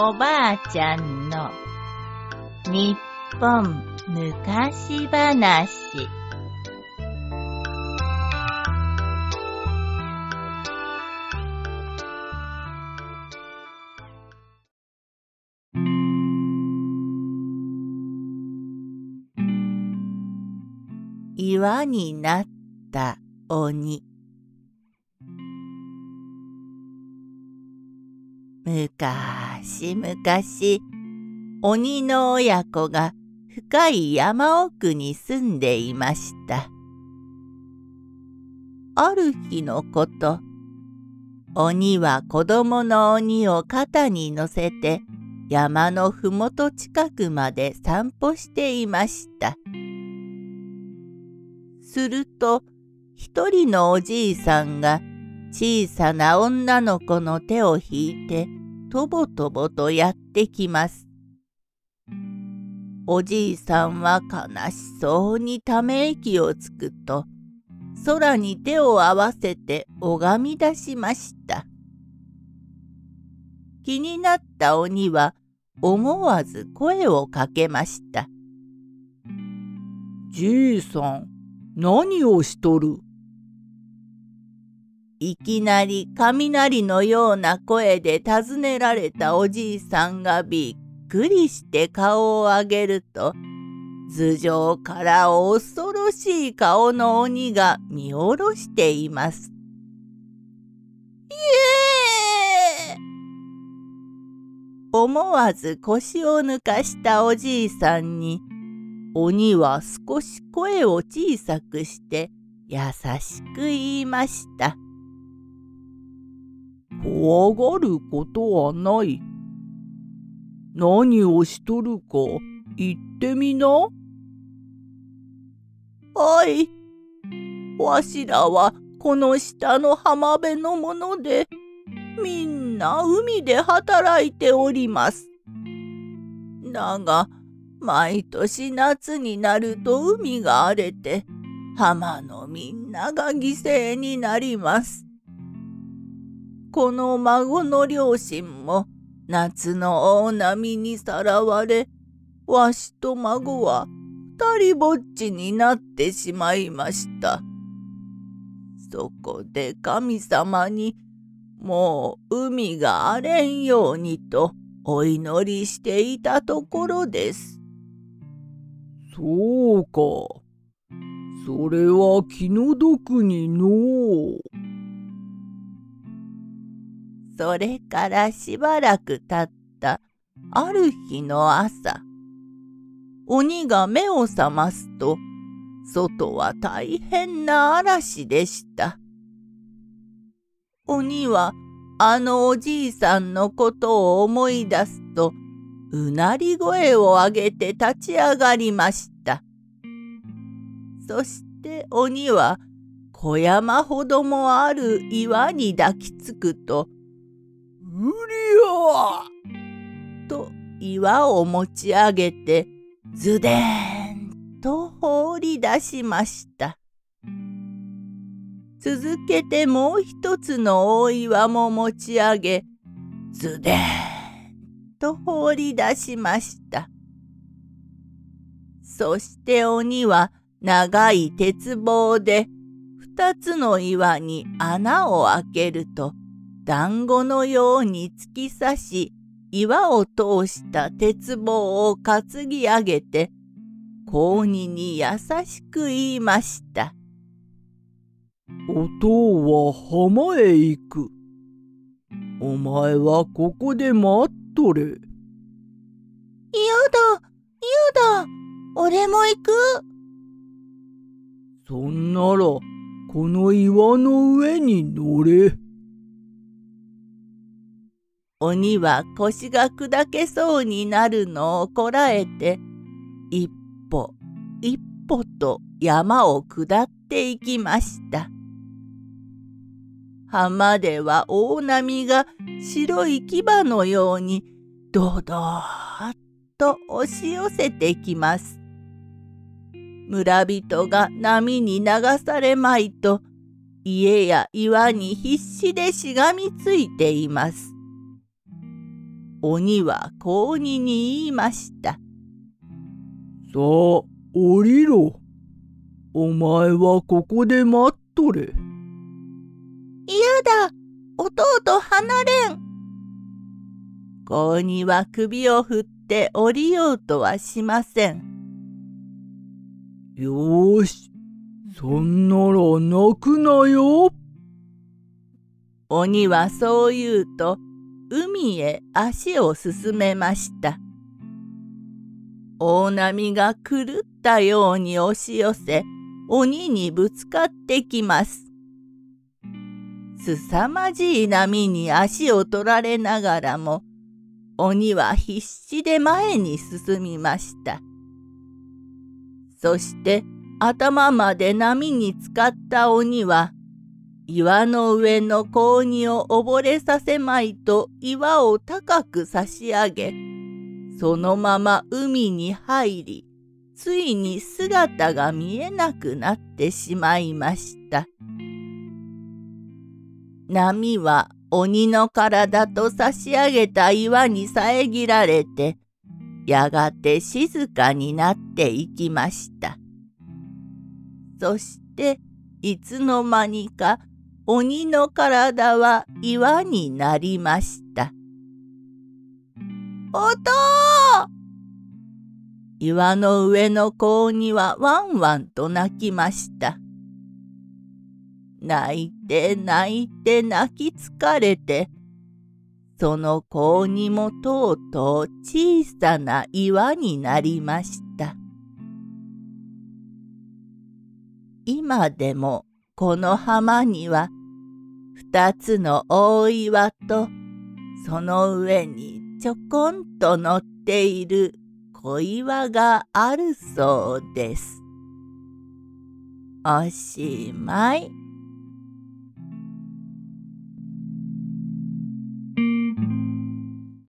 おばあちゃんの日本昔話。岩になった鬼。むかしむかし、鬼の親子が深い山奥に住んでいました。ある日のこと、鬼は子供の鬼を肩に乗せて山のふもと近くまで散歩していました。すると、一人のおじいさんが小さな女の子の手を引いてとぼとぼとやってきます。おじいさんは悲しそうにため息をつくと、空に手を合わせて拝み出しました。気になった鬼は思わず声をかけました。じいさん、何をしとる？いきなり雷のような声で尋ねられたおじいさんがびっくりして顔を上げると、頭上から恐ろしい顔の鬼が見下ろしています。イエー！思わず腰を抜かしたおじいさんに、鬼は少し声を小さくして優しく言いました。怖がることはない。何をしとるか言ってみな。はい。わしらはこの下の浜辺のもので、みんな海で働いております。だが、毎年夏になると海が荒れて、浜のみんなが犠牲になります。この孫の両親も夏の大波にさらわれ、わしと孫は二人ぼっちになってしまいました。そこで神様に、もう海が荒れんようにとお祈りしていたところです。そうか。それは気の毒にのう。それからしばらくたったある日の朝、鬼が目を覚ますと、外は大変な嵐でした。鬼はあのおじいさんのことを思い出すと、うなり声を上げて立ち上がりました。そして鬼は小山ほどもある岩に抱きつくと、うりゃー！と岩を持ち上げて、ずでーんと放り出しました。続けてもう一つの大岩も持ち上げ、ずでーんと放り出しました。そして鬼は長い鉄棒で二つの岩に穴を開けると、団子のように突き刺し、岩を通した鉄棒を担ぎ上げて、小鬼に優しく言いました。お父は浜へ行く。お前はここで待ってやだ、やだ、俺も行く。そんなら、この岩の上に乗れ。鬼は腰が砕けそうになるのをこらえて、一歩一歩と山を下っていきました。浜では大波が白い牙のようにドドーッと押し寄せてきます。村人が波に流されまいと、家や岩に必死でしがみついています。鬼は子鬼に言いました。さあ、降りろ。お前はここで待っとれ。嫌だ、弟離れん。子鬼は首を振って降りようとはしません。よーし、そんなら泣くなよ。鬼はそう言うと、海へ足を進めました。大波が狂ったように押し寄せ、鬼にぶつかってきます。すさまじい波に足を取られながらも、鬼は必死で前に進みました。そして頭まで波に浸かった鬼は、岩の上の子鬼を溺れさせまいと岩を高く差し上げ、そのまま海に入り、ついに姿が見えなくなってしまいました。波は鬼の体と差し上げた岩に遮られて、やがて静かになっていきました。そしていつの間にか、鬼の体は岩になりました。おとー！岩の上の子鬼はワンワンと泣きました。泣いて泣いて泣き疲れて、その子鬼もとうとう小さな岩になりました。今でもこの浜には、二つの大岩と、その上にちょこんと乗っている小岩があるそうです。おしまい。